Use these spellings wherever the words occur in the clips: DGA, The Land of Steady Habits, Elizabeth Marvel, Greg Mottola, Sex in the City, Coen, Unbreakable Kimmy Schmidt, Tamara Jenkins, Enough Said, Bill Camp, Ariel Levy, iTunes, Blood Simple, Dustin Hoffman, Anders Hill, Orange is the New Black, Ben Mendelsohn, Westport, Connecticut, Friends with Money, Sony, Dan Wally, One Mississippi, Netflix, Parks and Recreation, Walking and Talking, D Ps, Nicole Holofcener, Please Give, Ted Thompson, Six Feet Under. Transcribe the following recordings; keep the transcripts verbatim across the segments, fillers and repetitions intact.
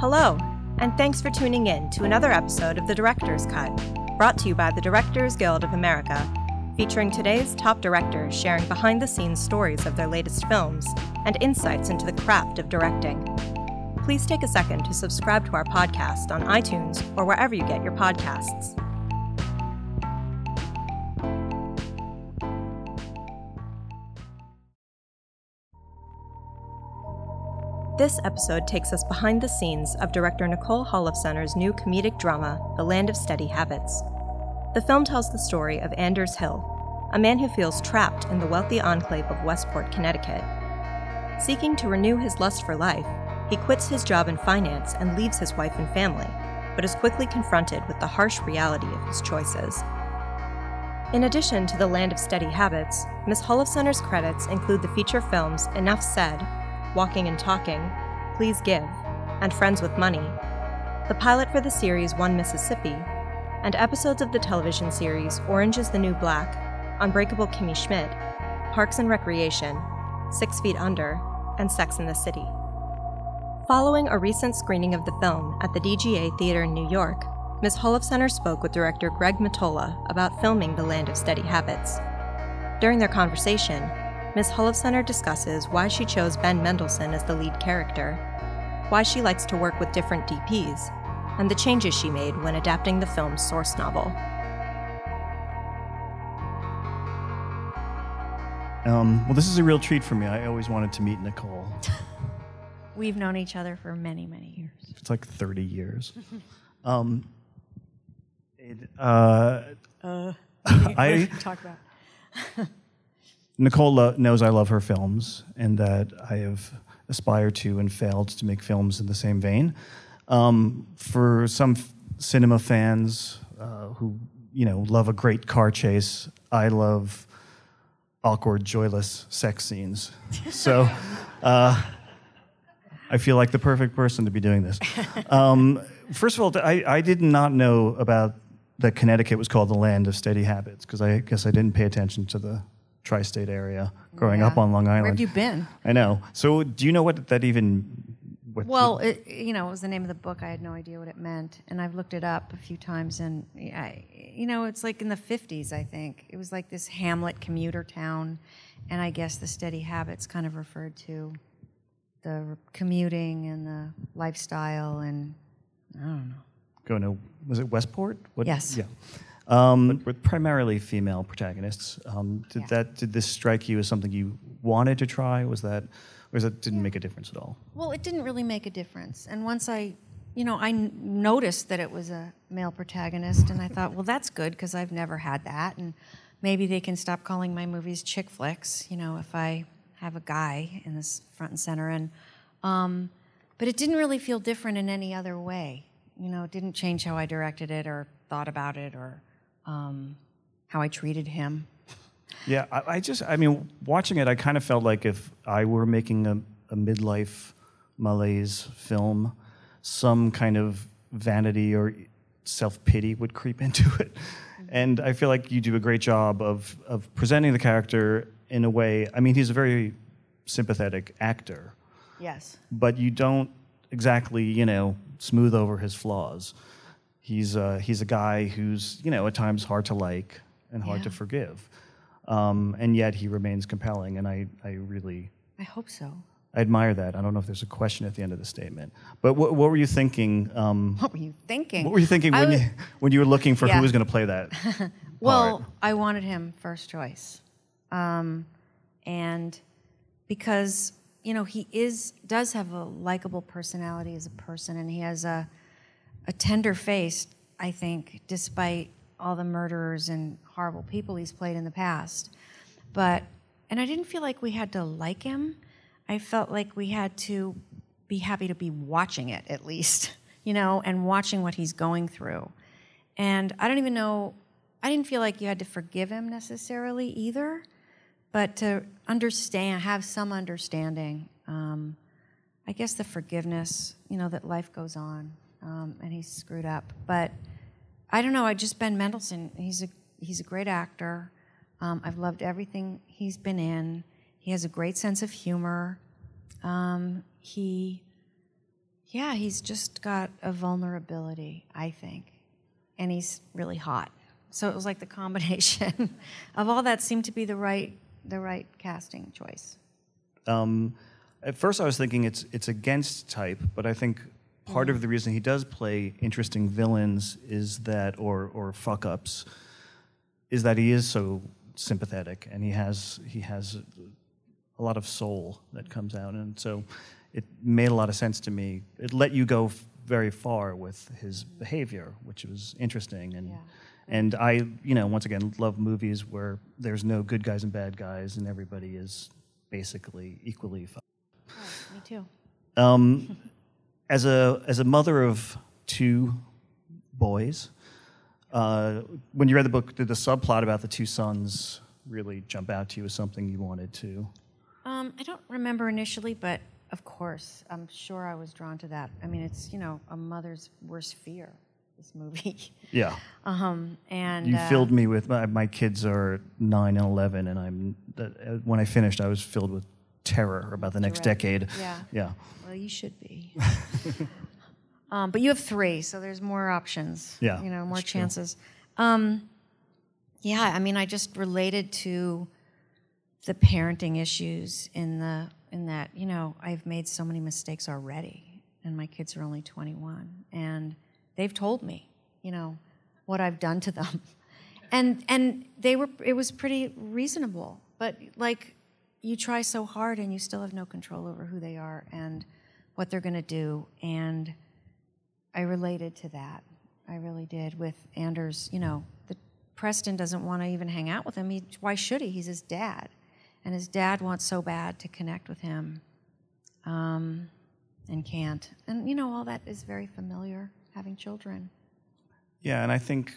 Hello, and thanks for tuning in to another episode of The Director's Cut, brought to you by the Directors Guild of America, featuring today's top directors sharing behind-the-scenes stories of their latest films and insights into the craft of directing. Please take a second to subscribe to our podcast on iTunes or wherever you get your podcasts. This episode takes us behind the scenes of director Nicole Holofcener's new comedic drama, The Land of Steady Habits. The film tells the story of Anders Hill, a man who feels trapped in the wealthy enclave of Westport, Connecticut. Seeking to renew his lust for life, he quits his job in finance and leaves his wife and family, but is quickly confronted with the harsh reality of his choices. In addition to The Land of Steady Habits, Miz Holofcener's credits include the feature films Enough Said, Walking and Talking, Please Give, and Friends with Money, the pilot for the series One Mississippi, and episodes of the television series Orange is the New Black, Unbreakable Kimmy Schmidt, Parks and Recreation, Six Feet Under, and Sex in the City. Following a recent screening of the film at the D G A Theater in New York, Miz Holofcener spoke with director Greg Mottola about filming The Land of Steady Habits. During their conversation, Miz Holofcener discusses why she chose Ben Mendelsohn as the lead character, why she likes to work with different D Ps, and the changes she made when adapting the film's source novel. Um, well, this is a real treat for me. I always wanted to meet Nicole. We've known each other for many, many years. It's like thirty years. um, it, uh, uh, I talk about. Nicole lo- knows I love her films and that I have aspired to and failed to make films in the same vein. Um, for some f- cinema fans uh, who, you know, love a great car chase, I love awkward, joyless sex scenes. So uh, I feel like the perfect person to be doing this. Um, first of all, I, I did not know about that Connecticut was called the Land of Steady Habits because I guess I didn't pay attention to the tri-state area growing yeah. up on Long Island. Where have you been? I know. So do you know what that even... What well, the, it, you know, it was the name of the book. I had no idea what it meant. And I've looked it up a few times. And, I, you know, it's like in the fifties, I think. It was like this hamlet commuter town. And I guess the Steady Habits kind of referred to the commuting and the lifestyle and, I don't know. Going to, was it Westport? What, yes. Yeah. Um, with primarily female protagonists, um, did yeah. that did this strike you as something you wanted to try? Was that, or that didn't yeah. make a difference at all? Well, it didn't really make a difference. And once I, you know, I n- noticed that it was a male protagonist, and I thought, well, that's good because I've never had that, and maybe they can stop calling my movies chick flicks. You know, if I have a guy in this front and center, and um, but it didn't really feel different in any other way. You know, it didn't change how I directed it or thought about it or. Um, how I treated him. Yeah, I, I just, I mean, watching it, I kind of felt like if I were making a, a midlife malaise film, some kind of vanity or self-pity would creep into it. Mm-hmm. And I feel like you do a great job of, of presenting the character in a way, I mean, he's a very sympathetic actor. Yes. But you don't exactly, you know, smooth over his flaws. He's uh, he's a guy who's, you know, at times hard to like and hard yeah. to forgive, um, and yet he remains compelling. And I, I really I hope so. I admire that. I don't know if there's a question at the end of the statement, but what what were you thinking? Um, what were you thinking? What were you thinking when was, you when you were looking for yeah. who was going to play that? Well, part? I wanted him first choice, um, and because you know he is does have a likable personality as a person, and he has a. A tender-faced, I think, despite all the murderers and horrible people he's played in the past. But, and I didn't feel like we had to like him. I felt like we had to be happy to be watching it, at least, you know, and watching what he's going through. And I don't even know, I didn't feel like you had to forgive him necessarily either, but to understand, have some understanding. Um, I guess the forgiveness, you know, that life goes on. Um, and he's screwed up, but I don't know. I just Ben Mendelsohn. He's a he's a great actor. Um, I've loved everything he's been in. He has a great sense of humor. Um, he Yeah, he's just got a vulnerability, I think. And he's really hot. So it was like the combination of all that seemed to be the right the right casting choice. Um, at first I was thinking it's it's against type, but I think part mm-hmm. of the reason he does play interesting villains is that, or or fuck-ups, is that he is so sympathetic and he has he has a lot of soul that comes out, and so it made a lot of sense to me. It let you go f- very far with his behavior, which was interesting. And yeah. and I, you know, once again, love movies where there's no good guys and bad guys and everybody is basically equally fucked. Oh, me too. Um, as a as a mother of two boys, uh, when you read the book, did the subplot about the two sons really jump out to you as something you wanted to? Um, I don't remember initially, but of course, I'm sure I was drawn to that. I mean, it's, you know, a mother's worst fear, this movie. Yeah. Um, and you uh, filled me with, my, my kids are nine and eleven, and I'm uh, when I finished, I was filled with terror about the next direct. decade. Yeah. Yeah. Well, you should be. um, but you have three, so there's more options. Yeah. You know, more chances. Um, yeah, I mean, I just related to the parenting issues in the in that, you know, I've made so many mistakes already, and my kids are only twenty-one, and they've told me, you know, what I've done to them, and and they were it was pretty reasonable. But like, you try so hard, and you still have no control over who they are and what they're going to do. And I related to that, I really did. With Anders, you know, the, Preston doesn't want to even hang out with him. He, why should he? He's his dad. And his dad wants so bad to connect with him, um, and can't. And, you know, all that is very familiar, having children. Yeah, and I think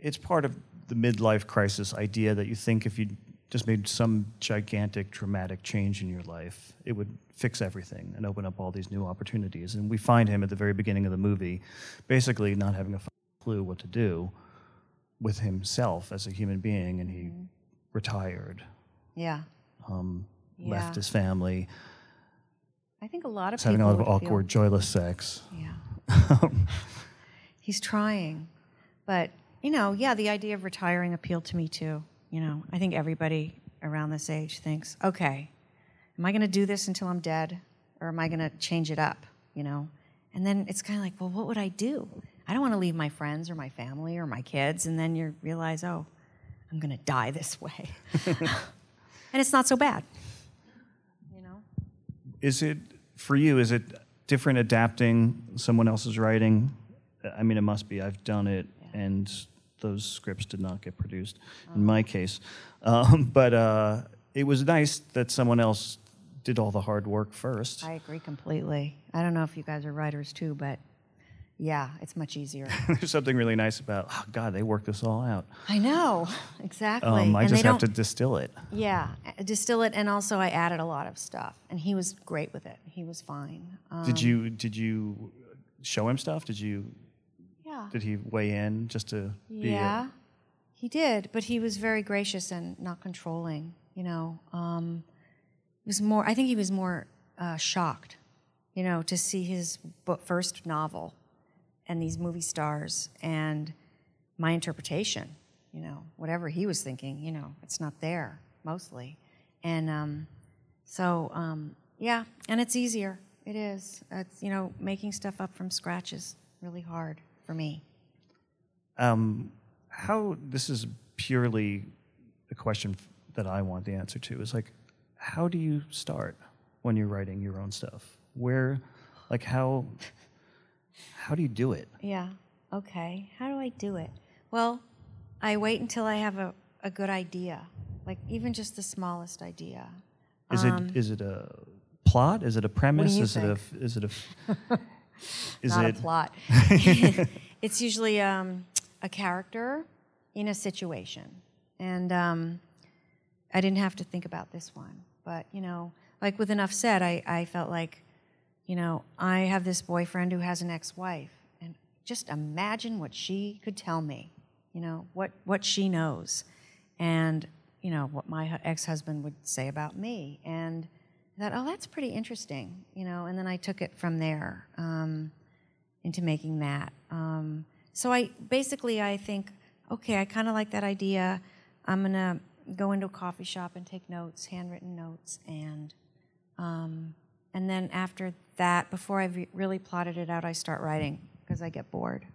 it's part of the midlife crisis idea that you think if you just made some gigantic, dramatic change in your life, it would fix everything and open up all these new opportunities. And we find him at the very beginning of the movie basically not having a clue what to do with himself as a human being, and he mm-hmm. retired. Yeah. Um, yeah. Left his family. I think a lot of people having a lot of awkward, feel... joyless sex. Yeah. He's trying. But, you know, yeah, the idea of retiring appealed to me too. You know, I think everybody around this age thinks, okay, am I going to do this until I'm dead, or am I going to change it up, you know? And then it's kind of like, well, what would I do? I don't want to leave my friends or my family or my kids. And then you realize, oh, I'm going to die this way. And it's not so bad, you know? Is it, for you, is it different adapting someone else's writing? I mean, it must be. I've done it, yeah. and those scripts did not get produced oh. in my case. Um, but uh, it was nice that someone else did all the hard work first. I agree completely. I don't know if you guys are writers, too, but yeah, it's much easier. There's something really nice about, oh, God, they worked this all out. I know, exactly. Um, I and just have to distill it. Yeah, distill it, and also I added a lot of stuff, and he was great with it. He was fine. Um, did you did you show him stuff? Did you? Yeah. Did he weigh in just to be? Yeah, a... he did, but he was very gracious and not controlling. You know, um, it was more. I think he was more uh, shocked, you know, to see his first novel and these movie stars, and my interpretation, you know, whatever he was thinking, you know, it's not there, mostly. And um, so, um, yeah, and it's easier. It is. It's, you know, making stuff up from scratch is really hard for me. Um, how, this is purely a question that I want the answer to, is like, how do you start when you're writing your own stuff? Where, like how... How do you do it? Yeah, okay. How do I do it? Well, I wait until I have a, a good idea, like even just the smallest idea. Is um, it is it a plot? Is it a premise? Is think? it a is it a is Not it... a plot. It's usually um, a character in a situation, and um, I didn't have to think about this one, but you know, like with Enough Said, I, I felt like, you know, I have this boyfriend who has an ex-wife, and just imagine what she could tell me, you know, what, what she knows, and, you know, what my ex-husband would say about me, and I thought, oh, that's pretty interesting, you know, and then I took it from there um, into making that. Um, so I basically, I think, okay, I kind of like that idea. I'm going to go into a coffee shop and take notes, handwritten notes, and um, and then after that, before I've really plotted it out, I start writing because I get bored.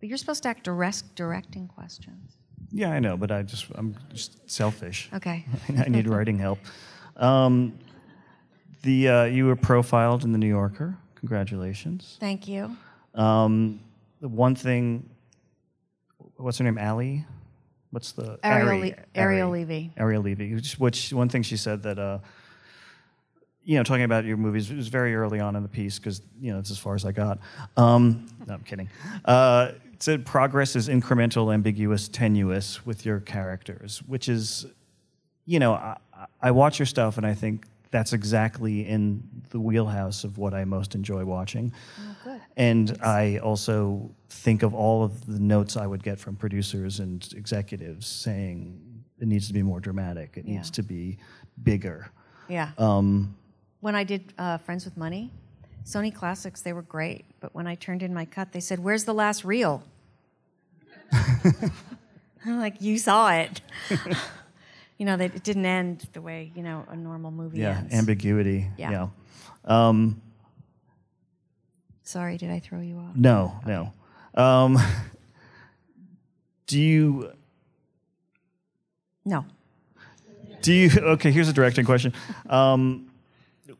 But you're supposed to act direct, directing questions. Yeah, I know, but I just, I'm just selfish. Okay. I need writing help. Um, The uh, you were profiled in The New Yorker. Congratulations. Thank you. Um, the one thing, what's her name? Allie? What's the Ariel, Ari, Le- Ariel Ari, Levy? Ariel Levy. Which, which one thing she said that uh, you know, talking about your movies, it was very early on in the piece because you know it's as far as I got. Um, no, I'm kidding. Uh, it said progress is incremental, ambiguous, tenuous with your characters, which is, you know, I, I watch your stuff and I think. That's exactly in the wheelhouse of what I most enjoy watching. Oh, good. And nice. I also think of all of the notes I would get from producers and executives saying it needs to be more dramatic, it yeah. needs to be bigger. Yeah. Um, when I did uh, Friends with Money, Sony Classics, they were great, but when I turned in my cut, they said, "Where's the last reel?" I'm like, "You saw it." You know, that it didn't end the way, you know, a normal movie yeah, ends. Yeah, ambiguity. Yeah. yeah. Um, Sorry, did I throw you off? No, okay. no. Um, do you... No. Do you... Okay, here's a directing question. Um,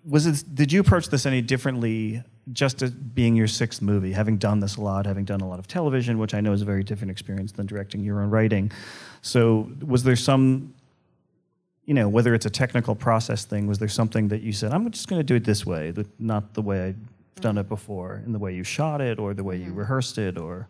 was it? Did you approach this any differently just as being your sixth movie, having done this a lot, having done a lot of television, which I know is a very different experience than directing your own writing. So was there some... You know, whether it's a technical process thing, was there something that you said, I'm just going to do it this way, not the way I've done it before, in the way you shot it or the way you rehearsed it? or?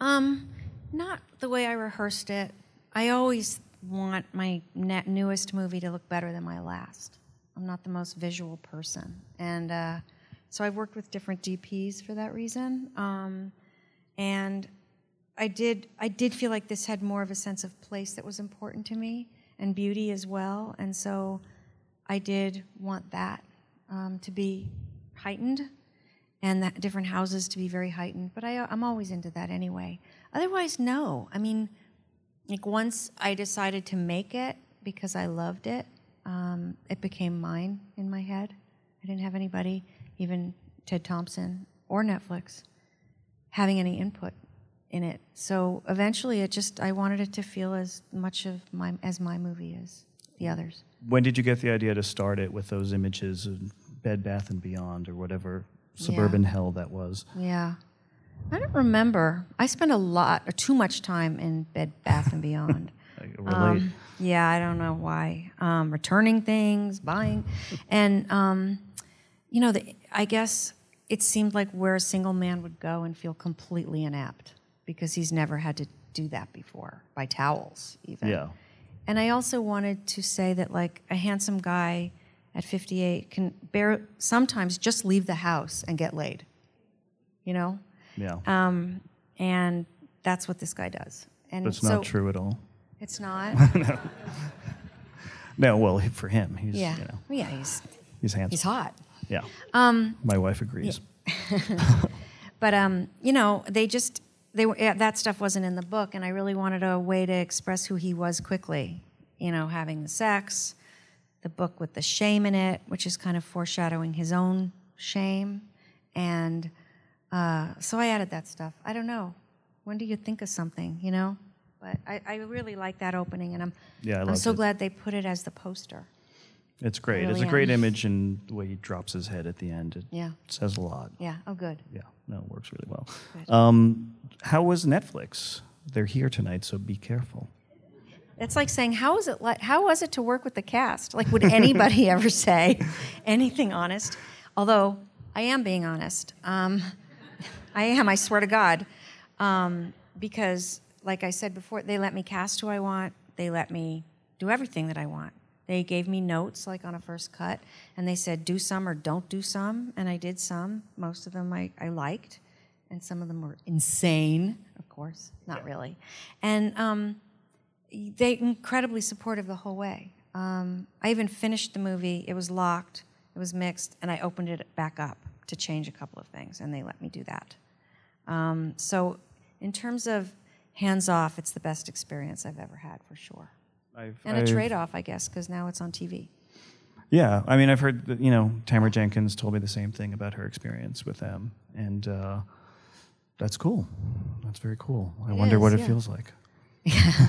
Um, not the way I rehearsed it. I always want my newest movie to look better than my last. I'm not the most visual person. And uh, so I've worked with different D Ps for that reason. Um, and I did, I did feel like this had more of a sense of place that was important to me. And beauty as well, and so I did want that um, to be heightened, and that different houses to be very heightened, but I, I'm always into that anyway. Otherwise, no. I mean, like once I decided to make it, because I loved it, um, it became mine in my head. I didn't have anybody, even Ted Thompson or Netflix, having any input in it. So eventually it just, I wanted it to feel as much of my, as my movie is, the others. When did you get the idea to start it with those images of Bed, Bath and Beyond or whatever suburban yeah. hell that was? Yeah. I don't remember. I spent a lot, or too much time in Bed, Bath and Beyond. I relate. Um, yeah, I don't know why. Um, returning things, buying. And, um, you know, the, I guess it seemed like where a single man would go and feel completely inapt. Because he's never had to do that before, by towels even. Yeah. And I also wanted to say that like a handsome guy at fifty-eight can bear, sometimes just leave the house and get laid, you know? Yeah. Um, and that's what this guy does. And but it's so, not true at all. It's not? No. No, well, for him, he's, yeah. you know. Yeah, he's, he's handsome. He's hot. Yeah. Um, my wife agrees. Yeah. But, um, you know, they just... They were, yeah, that stuff wasn't in the book, and I really wanted a way to express who he was quickly. You know, having the sex, the book with the shame in it, which is kind of foreshadowing his own shame. And uh, so I added that stuff. I don't know. When do you think of something, you know? But I, I really like that opening, and I'm, yeah, I'm so it. glad they put it as the poster. It's great. Really it's a am. great image, and the way he drops his head at the end, it yeah. says a lot. Yeah. Oh, good. Yeah. No, it works really well. Um, how was Netflix? They're here tonight, so be careful. That's like saying, how is it like? How was it to work with the cast? Like, would anybody ever say anything honest? Although I am being honest. Um, I am. I swear to God, um, because, like I said before, they let me cast who I want. They let me do everything that I want. They gave me notes, like on a first cut, and they said, do some or don't do some, and I did some. Most of them I, I liked, and some of them were insane, of course, not really. And um, they incredibly supportive the whole way. Um, I even finished the movie. It was locked, It was mixed, and I opened it back up to change a couple of things, and they let me do that. Um, so in terms of hands-off, it's the best experience I've ever had, for sure. I've, and a I've, trade-off, I guess, because now it's on T V. Yeah, I mean, I've heard, that, you know, Tamara Jenkins told me the same thing about her experience with them, and uh, that's cool. That's very cool. I it wonder is, what yeah. it feels like. Yeah.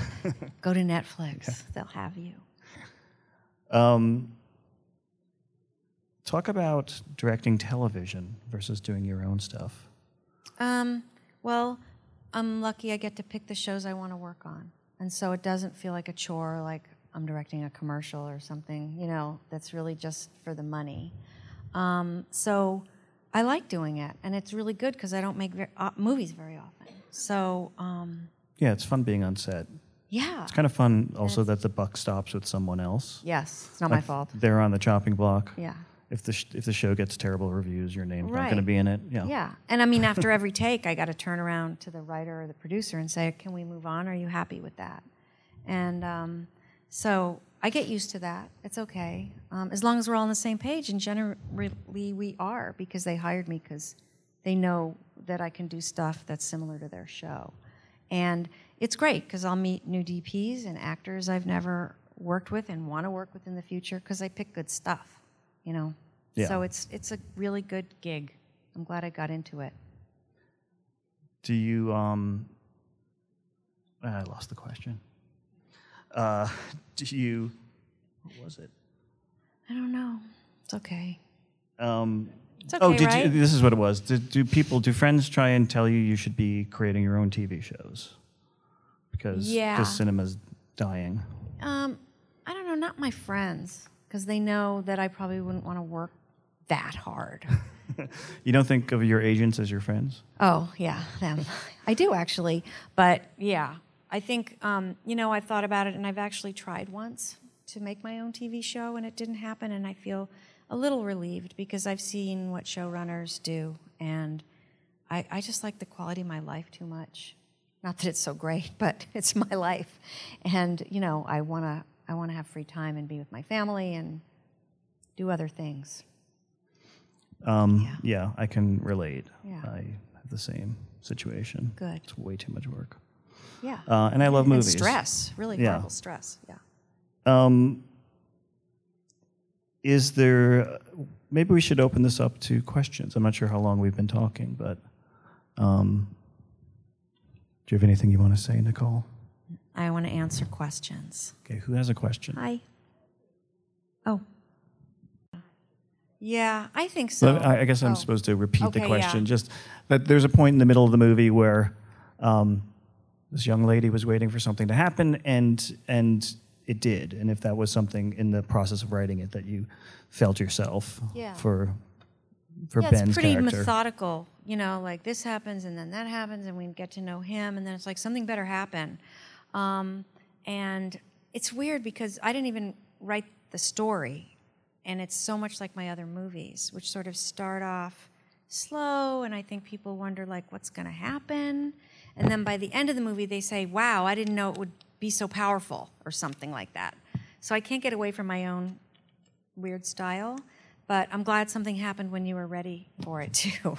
Go to Netflix. Yeah. They'll have you. Um, talk about directing television versus doing your own stuff. Um, well, I'm lucky I get to pick the shows I want to work on. And so it doesn't feel like a chore, like I'm directing a commercial or something, you know, that's really just for the money. Um, so I like doing it, and it's really good because I don't make ver- uh, movies very often. So... Um, yeah, it's fun being on set. Yeah. It's kind of fun also that the buck stops with someone else. Yes, it's not like my fault. They're on the chopping block. Yeah. If the sh- if the show gets terrible reviews, your name's right. not going to be in it. Yeah. Yeah. And I mean, after every take, I got to turn around to the writer or the producer and say, "Can we move on? Are you happy with that?" And um, so I get used to that. It's okay, um, as long as we're all on the same page. And generally, we are, because they hired me because they know that I can do stuff that's similar to their show. And it's great because I'll meet new D Ps and actors I've never worked with and want to work with in the future because I pick good stuff. You know, yeah. So it's it's a really good gig. I'm glad I got into it. Do you? Um, I lost the question. Uh, do you? What was it? I don't know. It's okay. Um, it's okay. Oh, did right? you, this is what it was. Do, do people? Do friends try and tell you you should be creating your own T V shows because yeah. because cinema's dying? Um, I don't know. Not my friends. Because they know that I probably wouldn't want to work that hard. You don't think of your agents as your friends? Oh, yeah, them. I do, actually. But, yeah, I think, um, you know, I've thought about it, and I've actually tried once to make my own T V show, and it didn't happen, and I feel a little relieved because I've seen what showrunners do, and I, I just like the quality of my life too much. Not that it's so great, but it's my life. And, you know, I want to... I want to have free time and be with my family and do other things. Um, yeah. yeah, I can relate. Yeah. I have the same situation. Good. It's way too much work. Yeah. Uh, and I love and, movies. And stress, really yeah. horrible stress. Yeah. Um, is there, maybe we should open this up to questions. I'm not sure how long we've been talking, but um, do you have anything you want to say, Nicole? I want to answer questions. Okay, who has a question? Hi. Oh. Yeah, I think so. Well, I guess I'm oh. supposed to repeat okay, the question. Yeah. Just that there's a point in the middle of the movie where um, this young lady was waiting for something to happen, and and it did. And if that was something in the process of writing it that you felt yourself yeah. for for yeah, Ben's character. Yeah, it's pretty character. methodical. You know, like this happens, and then that happens, and we get to know him, and then it's like something better happen. Um, and it's weird because I didn't even write the story, and it's so much like my other movies, which sort of start off slow, and I think people wonder, like, what's going to happen? And then by the end of the movie, they say, wow, I didn't know it would be so powerful, or something like that. So I can't get away from my own weird style, but I'm glad something happened when you were ready for it, too.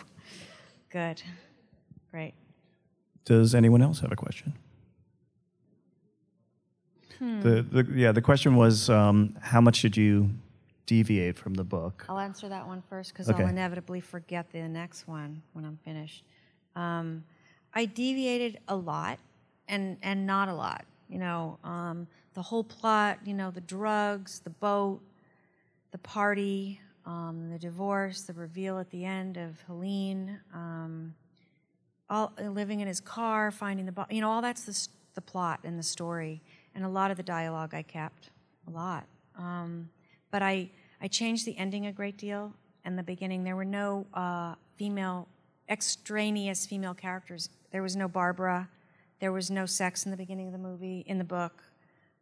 Good. Great. Does anyone else have a question? Hmm. The, the yeah, the question was, um, how much did you deviate from the book? I'll answer that one first because okay. I'll inevitably forget the next one when I'm finished. Um, I deviated a lot, and and not a lot. You know, um, the whole plot. You know, the drugs, the boat, the party, um, the divorce, the reveal at the end of Helene, um, all uh, living in his car, finding the bo- you know, all that's the the plot and the story. And a lot of the dialogue I kept, a lot. Um, but I, I changed the ending a great deal and the beginning. There were no uh, female, extraneous female characters. There was no Barbara. There was no sex in the beginning of the movie, in the book.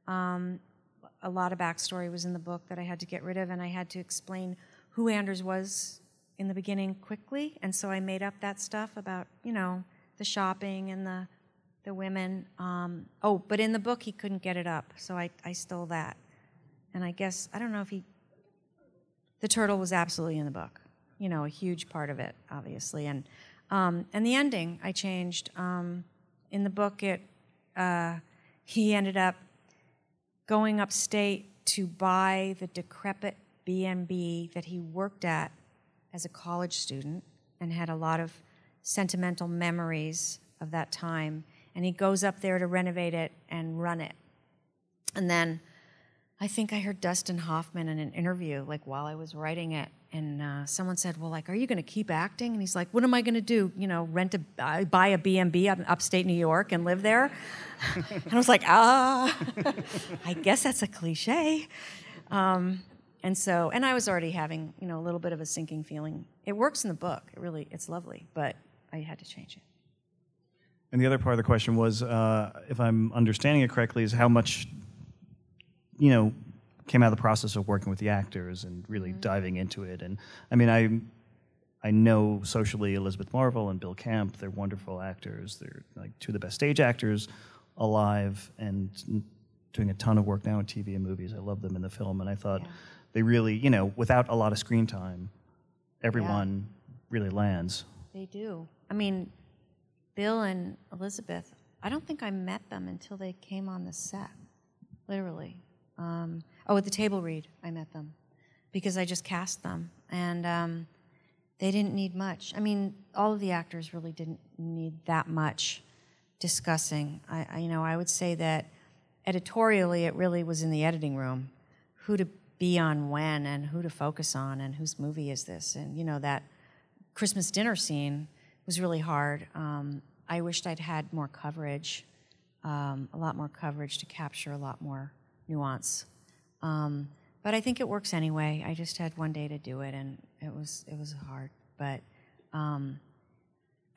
Um, a lot of backstory was in the book that I had to get rid of, and I had to explain who Anders was in the beginning quickly. And so I made up that stuff about, you know, the shopping and the... the women. Um, oh, but in the book he couldn't get it up, so I, I stole that. And I guess, I don't know if he the turtle was absolutely in the book, you know, a huge part of it, obviously. And um, and the ending I changed. Um, in the book, it uh, he ended up going upstate to buy the decrepit B and B that he worked at as a college student and had a lot of sentimental memories of that time. And he goes up there to renovate it and run it. And then I think I heard Dustin Hoffman in an interview, like while I was writing it, and uh, someone said, well, like, are you going to keep acting? And he's like, what am I going to do? You know, rent a, buy a B and B up in upstate New York and live there? And I was like, ah, I guess that's a cliche. Um, and so, and I was already having, you know, a little bit of a sinking feeling. It works in the book. It really, it's lovely, but I had to change it. And the other part of the question was, uh, if I'm understanding it correctly, is how much, you know, came out of the process of working with the actors and really mm-hmm. diving into it. And I mean, I I know socially Elizabeth Marvel and Bill Camp, they're wonderful actors. They're like two of the best stage actors alive and doing a ton of work now in T V and movies. I love them in the film. And I thought yeah. they really, you know, without a lot of screen time, everyone yeah. really lands. They do. I mean, Bill and Elizabeth, I don't think I met them until they came on the set, literally. Um, oh, at the table read, I met them because I just cast them, and um, they didn't need much. I mean, all of the actors really didn't need that much discussing. I, I you know, I would say that editorially, it really was in the editing room, who to be on when and who to focus on and whose movie is this, and you know that Christmas dinner scene was really hard. Um, I wished I'd had more coverage, um, a lot more coverage to capture a lot more nuance. Um, but I think it works anyway. I just had one day to do it, and it was it was hard. But um,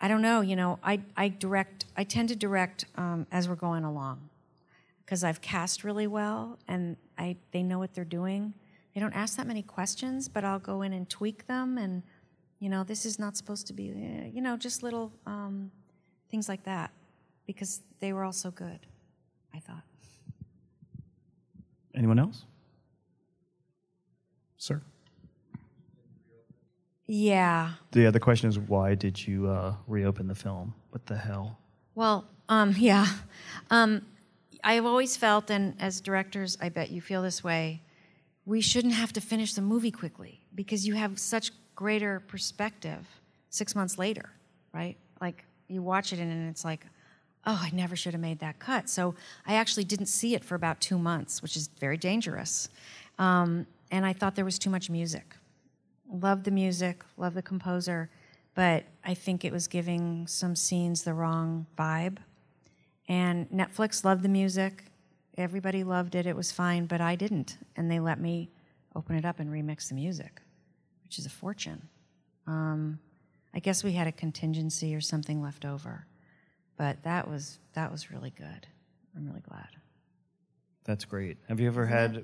I don't know. You know, I I direct. I tend to direct um, as we're going along because I've cast really well, and I they know what they're doing. They don't ask that many questions, but I'll go in and tweak them and. You know, this is not supposed to be, you know, just little um, things like that, because they were all so good, I thought. Anyone else? Sir? Yeah. Yeah, the question is, why did you uh, reopen the film? What the hell? Well, um, yeah. Um, I've always felt, and as directors, I bet you feel this way, we shouldn't have to finish the movie quickly, because you have such greater perspective six months later, right? Like, you watch it and it's like, oh, I never should have made that cut. So I actually didn't see it for about two months, which is very dangerous. Um, and I thought there was too much music. Love the music, love the composer, but I think it was giving some scenes the wrong vibe. And Netflix loved the music. Everybody loved it. It was fine, but I didn't. And they let me open it up and remix the music, which is a fortune. Um, I guess we had a contingency or something left over, but that was that was really good. I'm really glad. That's great. Have you ever had yeah.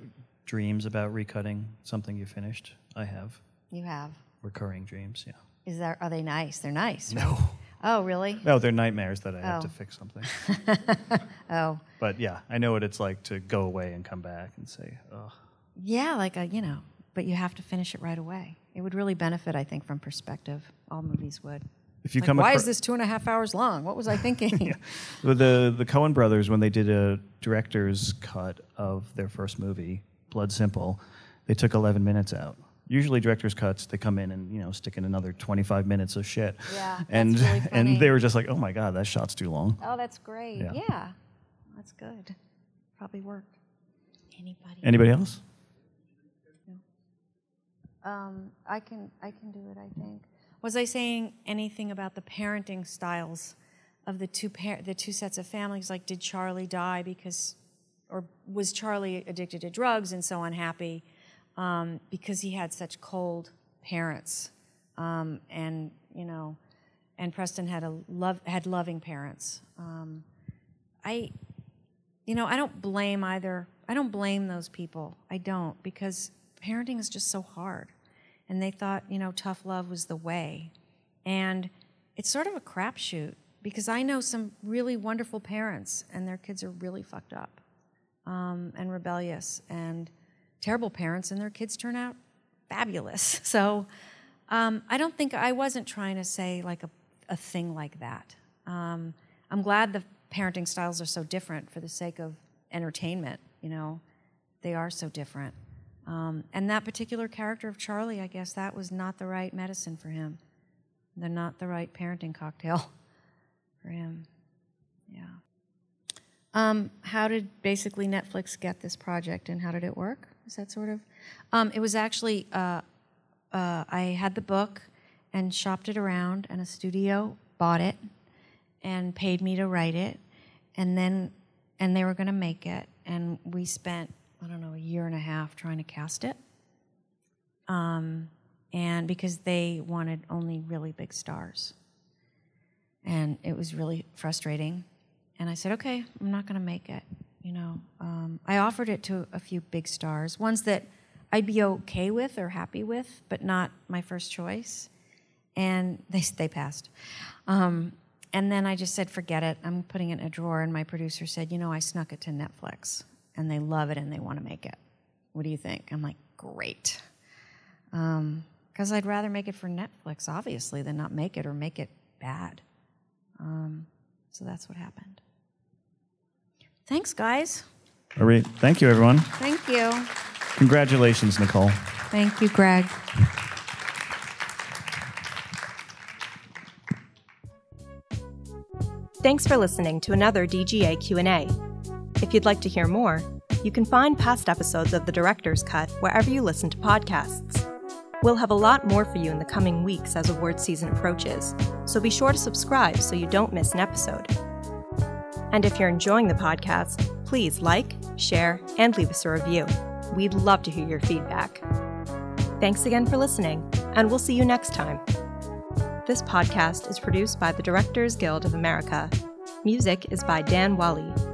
dreams about recutting something you finished? I have. You have? Recurring dreams, yeah. Is there? Are they nice? They're nice. Right? No. Oh, really? No, they're nightmares that I oh. have to fix something. oh. But yeah, I know what it's like to go away and come back and say, oh. Yeah, like a, you know, but you have to finish it right away. It would really benefit, I think, from perspective. All movies would. If you like, come why across- is this two and a half hours long? What was I thinking? yeah. well, the the Coen brothers, when they did a director's cut of their first movie, Blood Simple, they took eleven minutes out. Usually director's cuts, they come in and, you know, stick in another twenty-five minutes of shit. Yeah, and, that's really funny. And they were just like, oh, my God, that shot's too long. Oh, that's great. Yeah. yeah. That's good. Probably worked. Anybody Anybody else? else? Um, I can I can do it, I think. Was I saying anything about the parenting styles of the two par- the two sets of families? Like, did Charlie die because, or was Charlie addicted to drugs and so unhappy um, because he had such cold parents? Um, and you know, and Preston had a love had loving parents. Um, I, you know, I don't blame either. I don't blame those people. I don't, because parenting is just so hard. And they thought, you know, tough love was the way. And it's sort of a crapshoot, because I know some really wonderful parents and their kids are really fucked up um, and rebellious, and terrible parents and their kids turn out fabulous. So um, I don't think, I wasn't trying to say like a, a thing like that. Um, I'm glad the parenting styles are so different for the sake of entertainment, you know. They are so different. Um, and that particular character of Charlie, I guess that was not the right medicine for him. They're not the right parenting cocktail for him. Yeah. Um, how did basically Netflix get this project and how did it work? Is that sort of? Um, it was actually, uh, uh, I had the book and shopped it around, and a studio bought it and paid me to write it. And then, and they were going to make it. And we spent, I don't know, a year and a half trying to cast it. Um, and because they wanted only really big stars. And it was really frustrating. And I said, okay, I'm not going to make it, you know. Um, I offered it to a few big stars, ones that I'd be okay with or happy with, but not my first choice. And they, they passed. Um, and then I just said, forget it. I'm putting it in a drawer. And my producer said, you know, I snuck it to Netflix. And they love it, and they want to make it. What do you think? I'm like, great. Because um, I'd rather make it for Netflix, obviously, than not make it or make it bad. Um, so that's what happened. Thanks, guys. All right. Thank you, everyone. Thank you. Congratulations, Nicole. Thank you, Greg. Thanks for listening to another D G A Q and A. If you'd like to hear more, you can find past episodes of The Director's Cut wherever you listen to podcasts. We'll have a lot more for you in the coming weeks as award season approaches, so be sure to subscribe so you don't miss an episode. And if you're enjoying the podcast, please like, share, and leave us a review. We'd love to hear your feedback. Thanks again for listening, and we'll see you next time. This podcast is produced by the Directors Guild of America. Music is by Dan Wally.